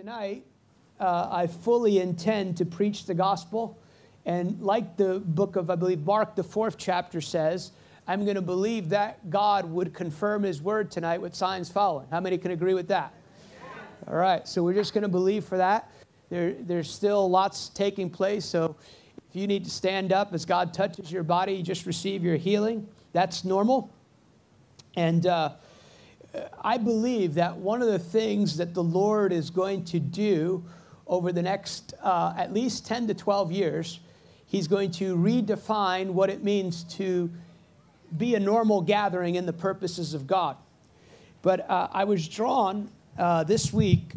Tonight, I fully intend to preach the gospel. And like the book of, I believe, Mark, the 4th chapter says, I'm going to believe that God would confirm his word tonight with signs following. How many can agree with that? All right, so we're just going to believe for that. There's still lots taking place. So if you need to stand up as God touches your body, you just receive your healing. That's normal. And I believe that one of the things that the Lord is going to do over the next at least 10 to 12 years, he's going to redefine what it means to be a normal gathering in the purposes of God. But I was drawn this week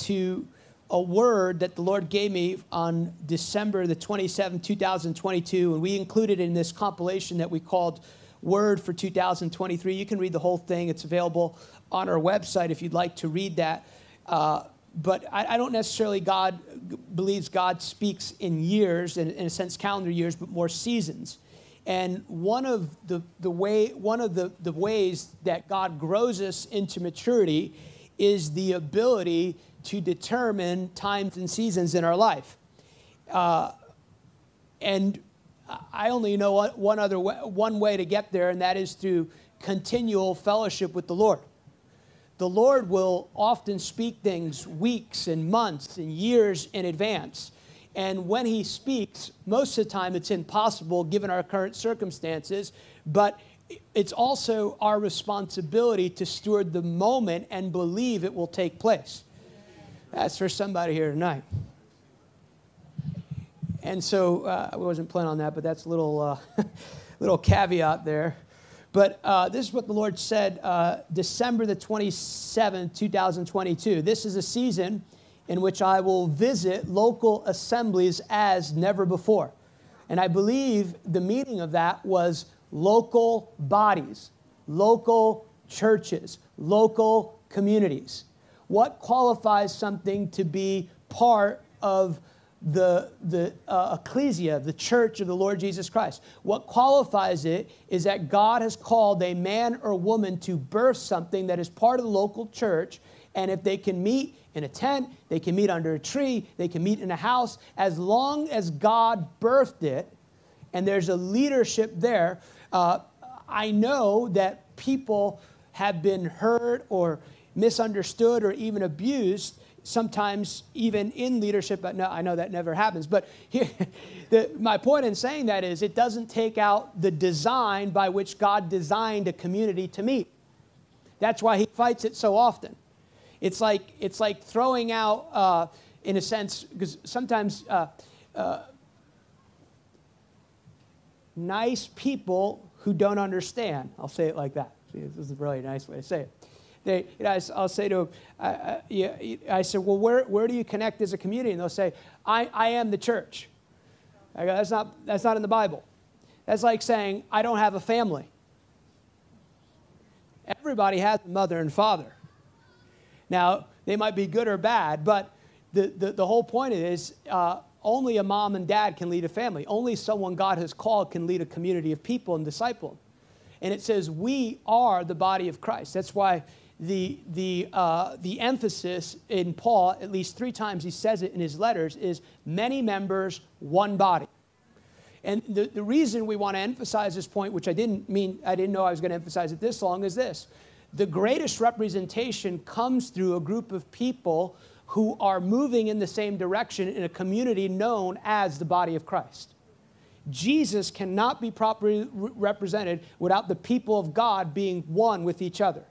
to a word that the Lord gave me on December the 27th, 2022, and we included it in this compilation that we called Word for 2023. You can read the whole thing. It's available on our website if you'd like to read that. But I don't necessarily believes God speaks in years, in a sense calendar years, but more seasons. And one of the ways that God grows us into maturity is the ability to determine times and seasons in our life. And I only know one way to get there, and that is through continual fellowship with the Lord. The Lord will often speak things weeks and months and years in advance. And when he speaks, most of the time it's impossible given our current circumstances, but it's also our responsibility to steward the moment and believe it will take place. That's for somebody here tonight. And so I wasn't planning on that, but that's a little, little caveat there. But this is what the Lord said, December the 27th, 2022. This is a season in which I will visit local assemblies as never before. And I believe the meaning of that was local bodies, local churches, local communities. What qualifies something to be part of the Ecclesia, the church of the Lord Jesus Christ? What qualifies it is that God has called a man or woman to birth something that is part of the local church, and if they can meet in a tent, they can meet under a tree, they can meet in a house, as long as God birthed it, and there's a leadership there. I know that people have been hurt or misunderstood or even abused, sometimes even in leadership, but no, I know that never happens. But here, my point in saying that is it doesn't take out the design by which God designed a community to meet. That's why he fights it so often. It's like throwing out, in a sense, because sometimes nice people who don't understand, I'll say it like that. See, this is a really nice way to say it. I'll say to them, I said, well, where do you connect as a community? And they'll say, I am the church. I go, that's not in the Bible. That's like saying, I don't have a family. Everybody has a mother and father. Now, they might be good or bad, but the whole point is only a mom and dad can lead a family. Only someone God has called can lead a community of people and disciple them. And it says, we are the body of Christ. That's why the emphasis in Paul, at least 3 times he says it in his letters, is many members, one body. And the reason we want to emphasize this point, which I didn't know I was going to emphasize it this long, is this. The greatest representation comes through a group of people who are moving in the same direction in a community known as the body of Christ. Jesus cannot be properly represented without the people of God being one with each other.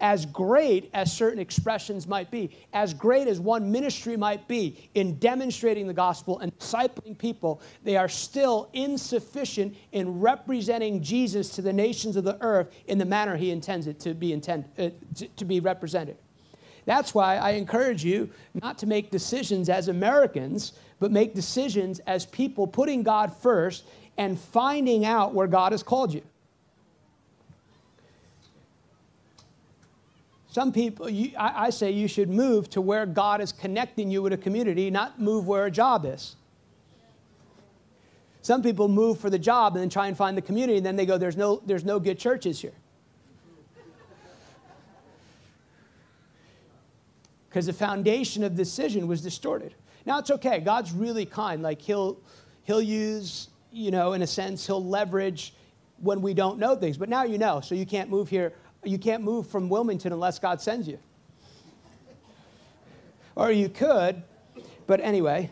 As great as certain expressions might be, as great as one ministry might be in demonstrating the gospel and discipling people, they are still insufficient in representing Jesus to the nations of the earth in the manner he intends it to be, to be represented. That's why I encourage you not to make decisions as Americans, but make decisions as people putting God first and finding out where God has called you. Some people, I say you should move to where God is connecting you with a community, not move where a job is. Some people move for the job and then try and find the community, and then they go, there's no good churches here. because the foundation of decision was distorted. Now, it's okay. God's really kind. Like, he'll use, you know, in a sense, he'll leverage when we don't know things. But now you know, so you can't move here. You can't move from Wilmington unless God sends you. Or you could, but anyway.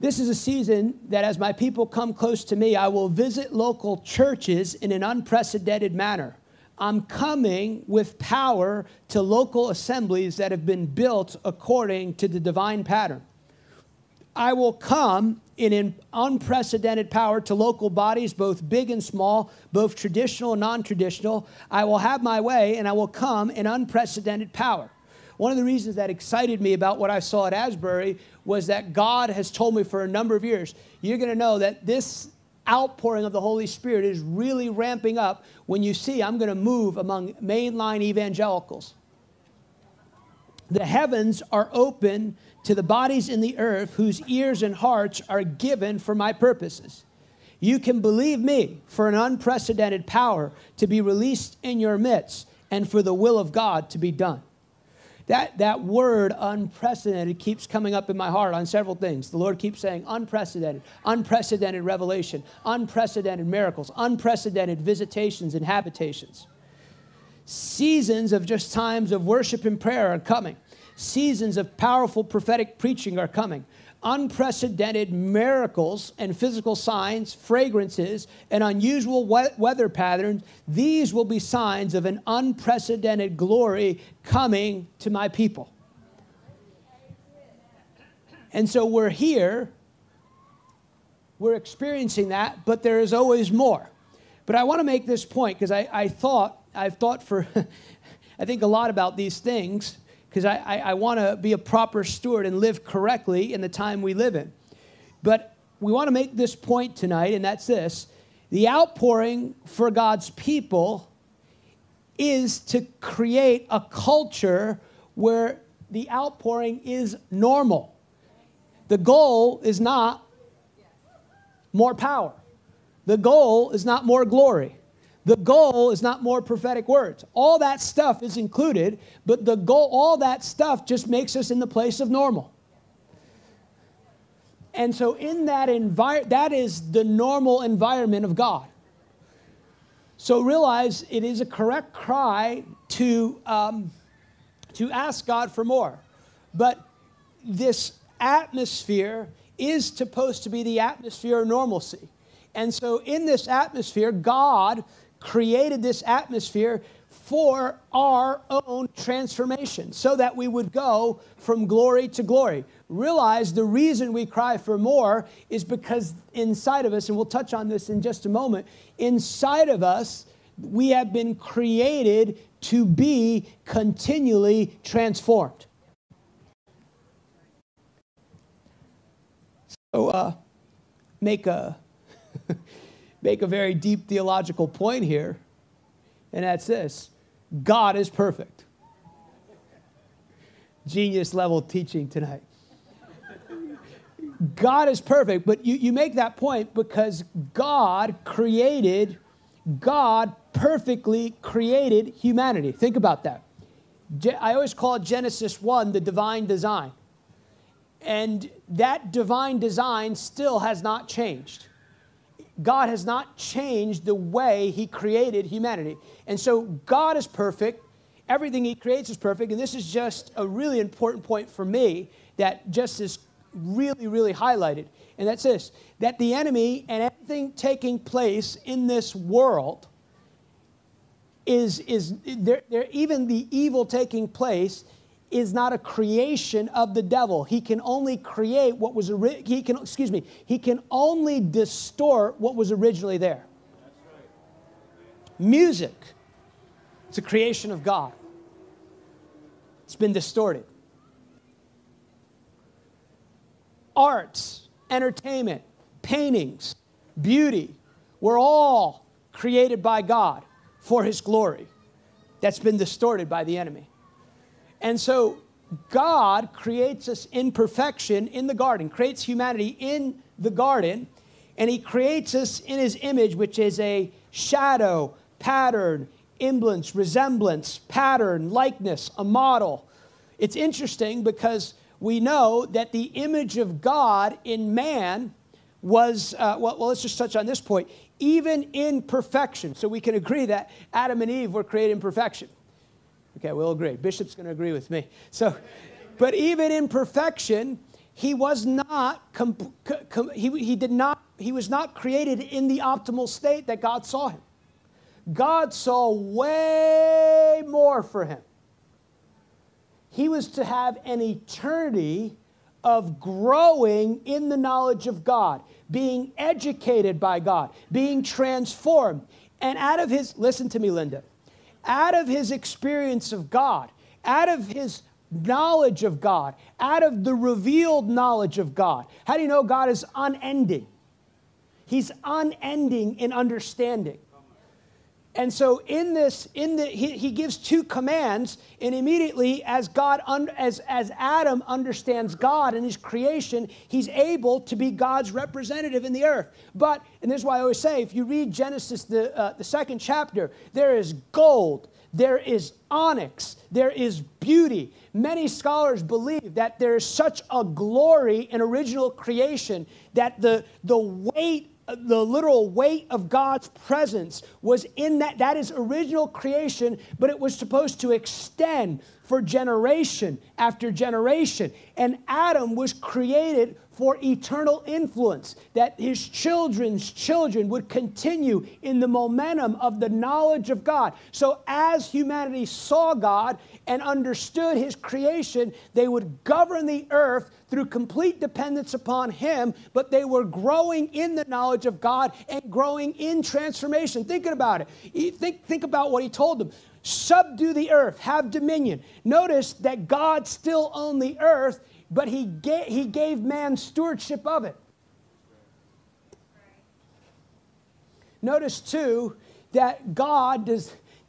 This is a season that as my people come close to me, I will visit local churches in an unprecedented manner. I'm coming with power to local assemblies that have been built according to the divine pattern. I will come in an unprecedented power to local bodies, both big and small, both traditional and non-traditional. I will have my way, and I will come in unprecedented power. One of the reasons that excited me about what I saw at Asbury was that God has told me for a number of years, you're going to know that this outpouring of the Holy Spirit is really ramping up when you see I'm going to move among mainline evangelicals. The heavens are open to the bodies in the earth whose ears and hearts are given for my purposes. You can believe me for an unprecedented power to be released in your midst and for the will of God to be done. That word unprecedented keeps coming up in my heart on several things. The Lord keeps saying unprecedented, unprecedented revelation, unprecedented miracles, unprecedented visitations and habitations. Seasons of just times of worship and prayer are coming. Seasons of powerful prophetic preaching are coming. Unprecedented miracles and physical signs, fragrances, and unusual weather patterns, these will be signs of an unprecedented glory coming to my people. And so we're here, we're experiencing that, but there is always more. But I want to make this point because I think a lot about these things, because I want to be a proper steward and live correctly in the time we live in. But we want to make this point tonight, and that's this. The outpouring for God's people is to create a culture where the outpouring is normal. The goal is not more power. The goal is not more glory. The goal is not more prophetic words. All that stuff is included, but the goal, all that stuff just makes us in the place of normal. And so in that environment, that is the normal environment of God. So realize it is a correct cry to ask God for more. But this atmosphere is supposed to be the atmosphere of normalcy. And so in this atmosphere, God created this atmosphere for our own transformation so that we would go from glory to glory. Realize the reason we cry for more is because inside of us, and we'll touch on this in just a moment, inside of us, we have been created to be continually transformed. So make a very deep theological point here, and that's this. God is perfect. Genius level teaching tonight. God is perfect, but you make that point because God perfectly created humanity. Think about that. I always call Genesis 1 the divine design. And that divine design still has not changed. God has not changed the way he created humanity. And so God is perfect. Everything he creates is perfect. And this is just a really important point for me that just is really, really highlighted. And that's this, that the enemy and everything taking place in this world even the evil taking place is not a creation of the devil. He can only create what was, he can only distort what was originally there. That's right. Music, it's a creation of God. It's been distorted. Arts, entertainment, paintings, beauty, were all created by God for his glory. That's been distorted by the enemy. And so God creates us in perfection in the garden, creates humanity in the garden, and he creates us in his image, which is a shadow, pattern, semblance, resemblance, pattern, likeness, a model. It's interesting because we know that the image of God in man was, let's just touch on this point, even in perfection. So we can agree that Adam and Eve were created in perfection. Okay, we'll agree. Bishop's going to agree with me. So, but even in perfection, he was not, he was not created in the optimal state that God saw him. God saw way more for him. He was to have an eternity of growing in the knowledge of God, being educated by God, being transformed. And out of his, listen to me, Linda, out of his experience of God, out of his knowledge of God, out of the revealed knowledge of God. How do you know God is unending? He's unending in understanding. And so in this, he gives two commands, and immediately as God, as Adam understands God and his creation, he's able to be God's representative in the earth. But, and this is why I always say, if you read Genesis, the second chapter, there is gold, there is onyx, there is beauty. Many scholars believe that there is such a glory in original creation that the literal weight of God's presence was in that is original creation, but it was supposed to extend for generation after generation. And Adam was created for eternal influence, that his children's children would continue in the momentum of the knowledge of God. So as humanity saw God and understood his creation, they would govern the earth through complete dependence upon him, but they were growing in the knowledge of God and growing in transformation. Thinking about it. Think about what he told them. Subdue the earth, have dominion. Notice that God still owned the earth, but he gave man stewardship of it. Notice, too, that God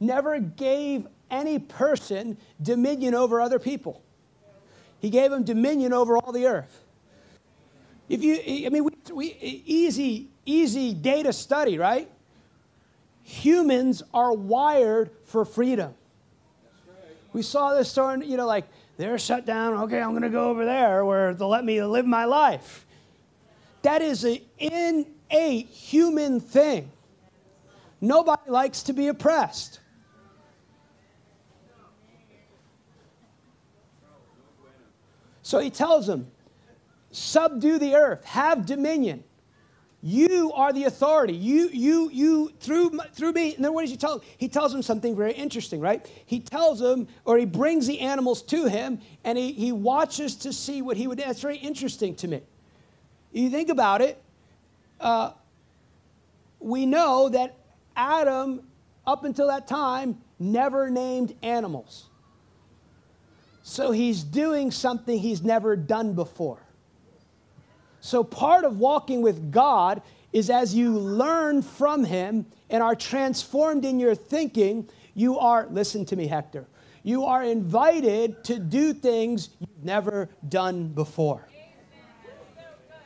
never gave any person dominion over other people. He gave him dominion over all the earth. If you, I mean, easy data study, right? Humans are wired for freedom. We saw this story, you know, like, they're shut down. Okay, I'm going to go over there where they'll let me live my life. That is an innate human thing. Nobody likes to be oppressed. So he tells them, subdue the earth, have dominion. You are the authority. You through me. And then what does he tell him? He tells him something very interesting, right? He tells him, or he brings the animals to him, and he watches to see what he would do. That's very interesting to me. You think about it. We know that Adam, up until that time, never named animals. So he's doing something he's never done before. So part of walking with God is as you learn from him and are transformed in your thinking, you are, listen to me, Hector, you are invited to do things you've never done before.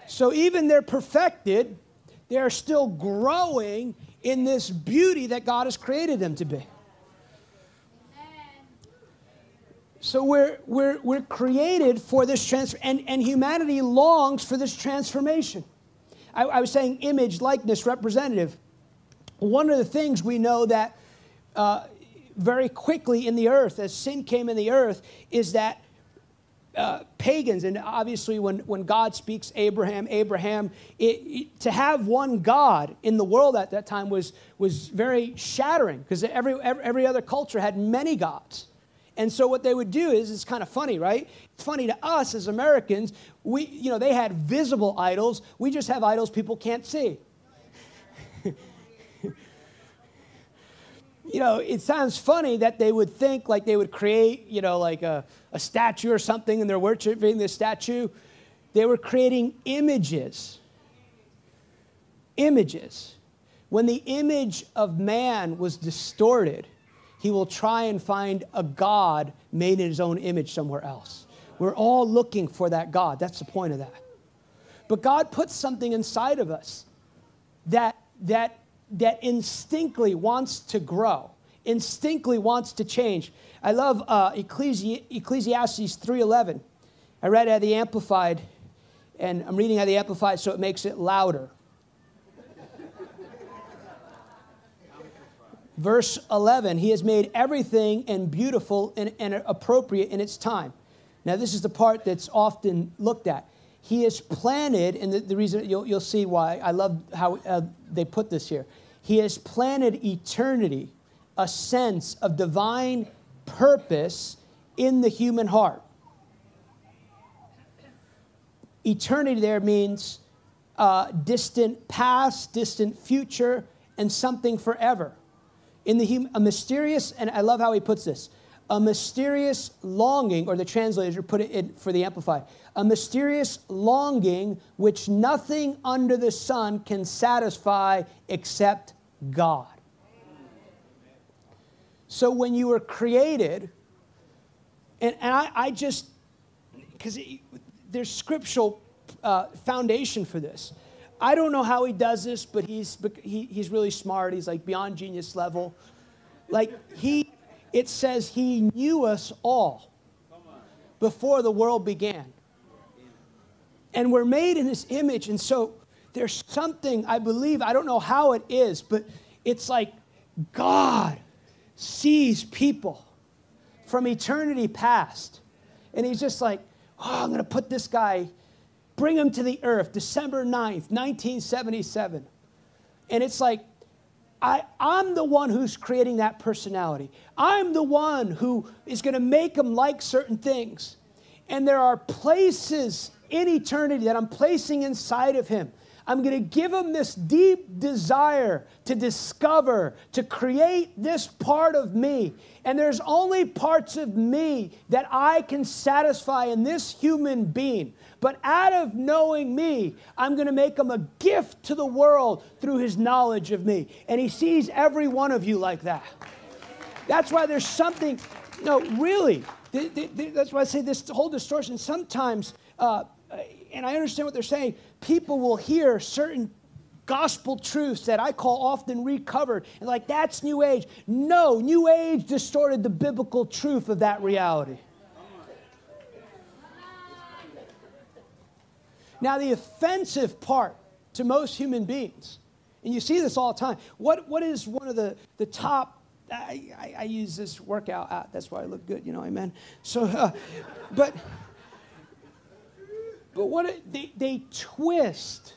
So even they're perfected, they're still growing in this beauty that God has created them to be. So we're created for this and humanity longs for this transformation. I was saying image, likeness, representative. One of the things we know that very quickly in the earth, as sin came in the earth, is that pagans, and obviously when God speaks Abraham, to have one God in the world at that time was very shattering, because every other culture had many gods. And so what they would do is, it's kind of funny, right? It's funny to us as Americans. We, you know, they had visible idols. We just have idols people can't see. You know, it sounds funny that they would think like they would create, you know, like a statue or something, and they're worshiping this statue. They were creating images. Images. When the image of man was distorted, he will try and find a God made in his own image somewhere else. We're all looking for that God. That's the point of that. But God puts something inside of us that instinctively wants to grow. instinctively wants to change. I love Ecclesiastes 3:11. I read out of the Amplified, and I'm reading out of the Amplified, so it makes it louder. Verse 11, he has made everything and beautiful and appropriate in its time. Now, this is the part that's often looked at. He has planted, and the reason you'll see why, I love how they put this here. He has planted eternity, a sense of divine purpose in the human heart. Eternity there means distant past, distant future, and something forever. In the human, a mysterious, and I love how he puts this, a mysterious longing, or the translator put it in for the Amplified, a mysterious longing which nothing under the sun can satisfy except God. So when you were created, and I just, because there's scriptural foundation for this. I don't know how he does this, but he's really smart. He's like beyond genius level. Like it says he knew us all before the world began. And we're made in his image. And so there's something, I believe, I don't know how it is, but it's like God sees people from eternity past. And he's just like, oh, I'm going to put this guy, bring him to the earth, December 9th, 1977. And it's like, I'm the one who's creating that personality. I'm the one who is going to make him like certain things. And there are places in eternity that I'm placing inside of him. I'm going to give him this deep desire to discover, to create this part of me. And there's only parts of me that I can satisfy in this human being. But out of knowing me, I'm going to make him a gift to the world through his knowledge of me. And he sees every one of you like that. That's why there's something, no, really. That's why I say this whole distortion. Sometimes, and I understand what they're saying, people will hear certain gospel truths that I call often recovered. And like, that's New Age. No, New Age distorted the biblical truth of that reality. Now, the offensive part to most human beings, and you see this all the time, what is one of the top, I use this workout app, that's why I look good, you know, amen. So, but what they twist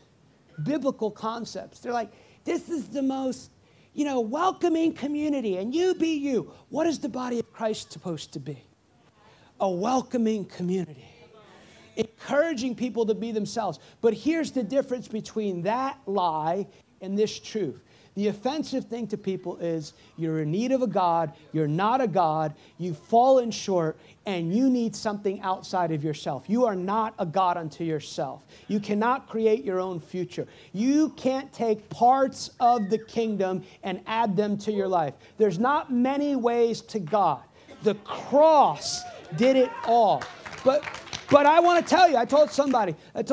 biblical concepts. They're like, this is the most, you know, welcoming community, and you be you. What is the body of Christ supposed to be? A welcoming community. Encouraging people to be themselves. But here's the difference between that lie and this truth. The offensive thing to people is you're in need of a God, you're not a God, you've fallen short, and you need something outside of yourself. You are not a God unto yourself. You cannot create your own future. You can't take parts of the kingdom and add them to your life. There's not many ways to God. The cross did it all. But I want to tell you, I told somebody, like,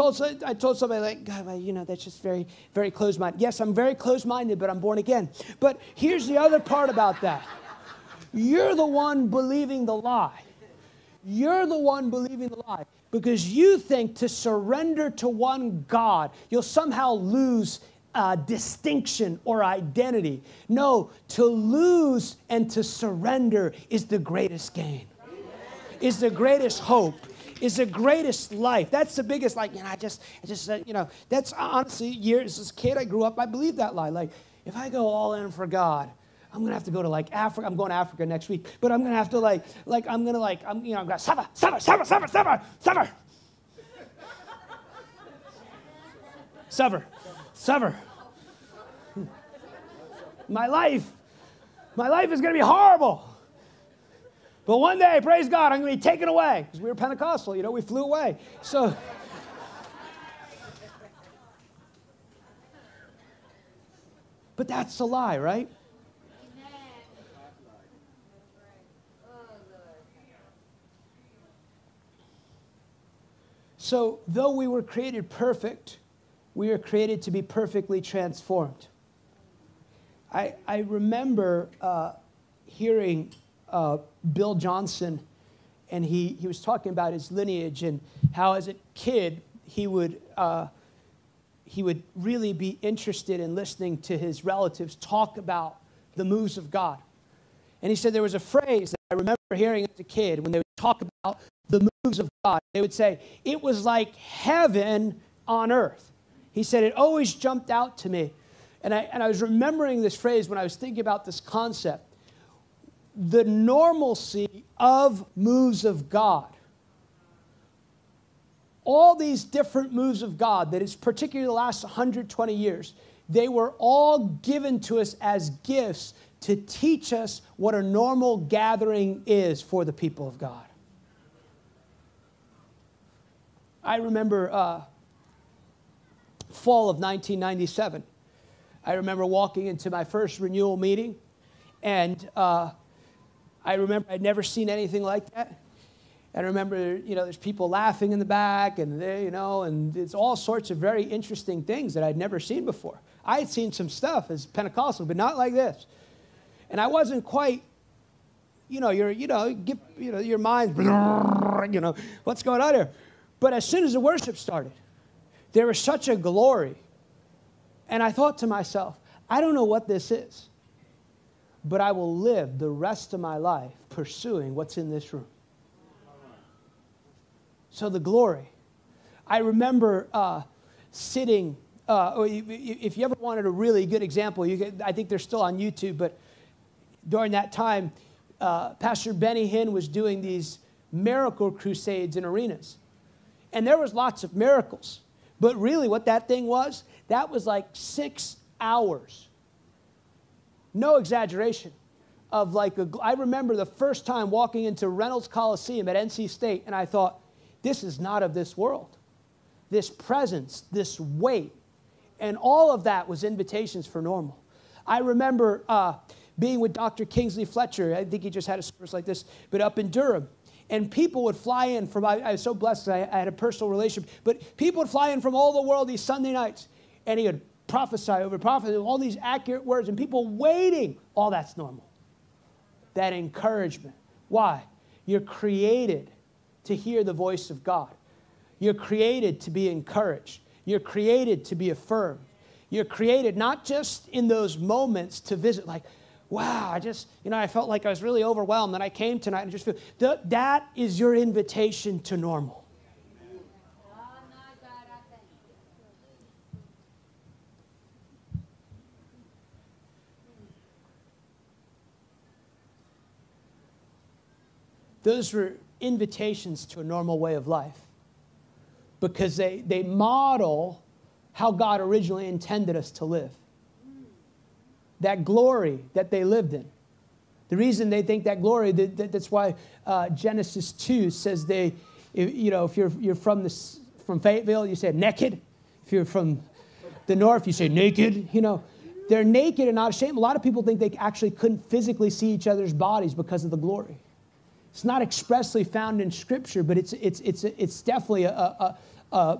God, well, you know, that's just very, very closed-minded. Yes, I'm very closed-minded, but I'm born again. But here's the other part about that. You're the one believing the lie. You're the one believing the lie because you think to surrender to one God, you'll somehow lose distinction or identity. No, to lose and to surrender is the greatest gain, is the greatest hope. Is the greatest life. That's the biggest, like, you know, I just you know, that's honestly, years as a kid, I grew up, I believed that lie. Like, if I go all in for God, I'm going to have to go to, like, Africa. I'm going to Africa next week, but I'm going to have to, like, I'm going to, like, I'm, you know, I'm going to suffer. My life is going to be horrible. But one day, praise God, I'm going to be taken away. Because we were Pentecostal, you know, we flew away. So, but that's a lie, right? So, though we were created perfect, we are created to be perfectly transformed. I remember hearing Bill Johnson, and he was talking about his lineage and how as a kid he would really be interested in listening to his relatives talk about the moves of God. And he said there was a phrase that I remember hearing as a kid when they would talk about the moves of God. They would say, it was like heaven on earth. He said it always jumped out to me. And I was remembering this phrase when I was thinking about this concept. The normalcy of moves of God. All these different moves of God, that is particularly the last 120 years, they were all given to us as gifts to teach us what a normal gathering is for the people of God. I remember fall of 1997. I remember walking into my first renewal meeting, and I remember I'd never seen anything like that. And I remember, you know, there's people laughing in the back, and they, you know, and it's all sorts of very interesting things that I'd never seen before. I had seen some stuff as Pentecostal, but not like this. And I wasn't quite, you know, your mind, you know, what's going on here? But as soon as the worship started, there was such a glory. And I thought to myself, I don't know what this is, but I will live the rest of my life pursuing what's in this room. So the glory. I remember sitting, if you ever wanted a really good example, you could, I think they're still on YouTube, but during that time, Pastor Benny Hinn was doing these miracle crusades in arenas. And there was lots of miracles. But really what that thing was, that was like 6 hours. No exaggeration. Of like a, I remember the first time walking into Reynolds Coliseum at NC State, and I thought, this is not of this world. This presence, this weight, and all of that was invitations for normal. I remember being with Dr. Kingsley Fletcher. I think he just had a service like this, but up in Durham. And people would fly in from, I was so blessed, I had a personal relationship, but people would fly in from all the world these Sunday nights, and he would prophesy all these accurate words, and people waiting. All that's normal. That encouragement. Why? You're created to hear the voice of God. You're created to be encouraged. You're created to be affirmed. You're created not just in those moments to visit like, wow, I just, you know, I felt like I was really overwhelmed and I came tonight and just feel, that is your invitation to normal. Those were invitations to a normal way of life because they model how God originally intended us to live. That glory that they lived in. The reason they think that glory, that's why Genesis 2 says they, you know, if you're from Fayetteville, you say naked. If you're from the north, you say naked, you know. They're naked and not ashamed. A lot of people think they actually couldn't physically see each other's bodies because of the glory. It's not expressly found in Scripture, but it's definitely a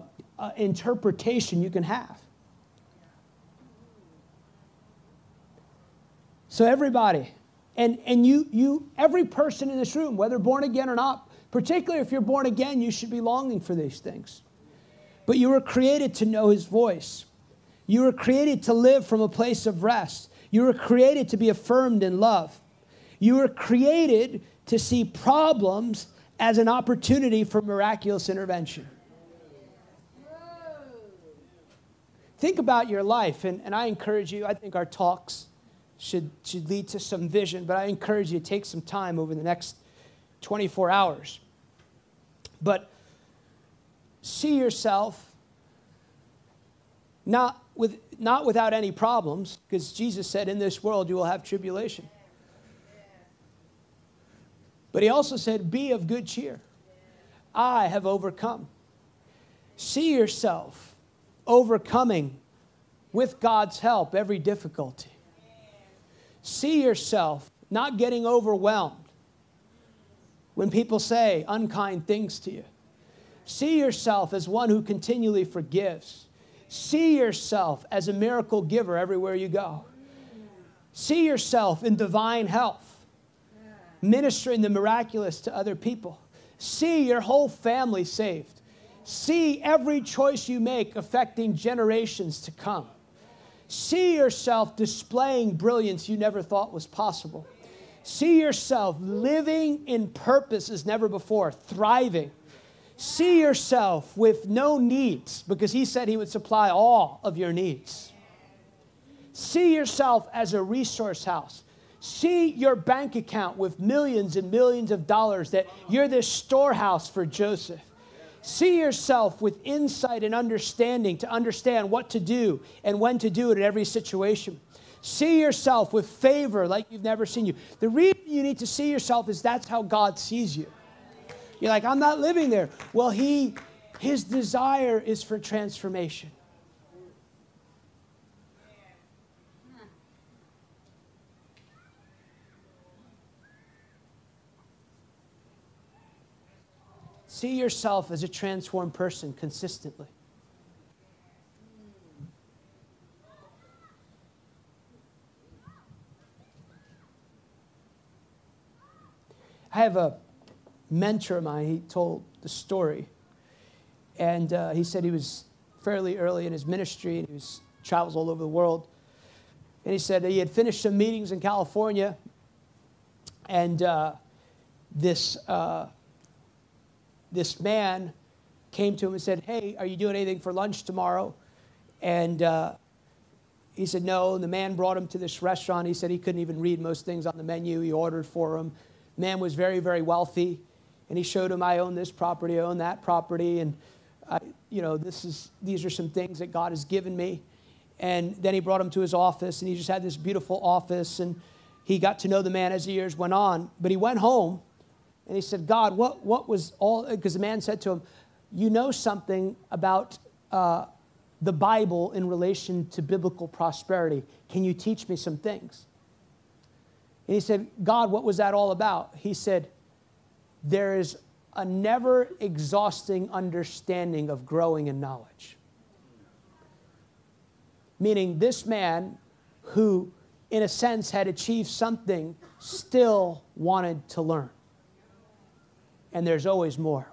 interpretation you can have. So everybody, and you every person in this room, whether born again or not, particularly if you're born again, you should be longing for these things. But you were created to know His voice. You were created to live from a place of rest. You were created to be affirmed in love. You were created to see problems as an opportunity for miraculous intervention. Think about your life, and I encourage you, I think our talks should lead to some vision, but I encourage you to take some time over the next 24 hours. But see yourself not without any problems, because Jesus said, in this world you will have tribulation. But He also said, be of good cheer. I have overcome. See yourself overcoming with God's help every difficulty. See yourself not getting overwhelmed when people say unkind things to you. See yourself as one who continually forgives. See yourself as a miracle giver everywhere you go. See yourself in divine health. ministering the miraculous to other people. See your whole family saved. See every choice you make affecting generations to come. See yourself displaying brilliance you never thought was possible. See yourself living in purpose as never before, thriving. See yourself with no needs, because he said he would supply all of your needs. See yourself as a resource house. See your bank account with millions and millions of dollars, that you're this storehouse for Joseph. See yourself with insight and understanding to understand what to do and when to do it in every situation. See yourself with favor like you've never seen you. The reason you need to see yourself is that's how God sees you. You're like, I'm not living there. Well, his desire is for transformation. See yourself as a transformed person consistently. I have a mentor of mine. He told the story. And he said he was fairly early in his ministry, and he travels all over the world. And he said he had finished some meetings in California, and this man came to him and said, hey, are you doing anything for lunch tomorrow? And he said, no. And the man brought him to this restaurant. He said he couldn't even read most things on the menu. He ordered for him. The man was very, very wealthy. And he showed him, I own this property, I own that property. And, these are some things that God has given me. And then he brought him to his office. And he just had this beautiful office. And he got to know the man as the years went on. But he went home. And he said, God, what was all, because the man said to him, you know something about the Bible in relation to biblical prosperity. Can you teach me some things? And he said, God, what was that all about? He said, there is a never exhausting understanding of growing in knowledge. Meaning this man who, in a sense, had achieved something still wanted to learn. And there's always more.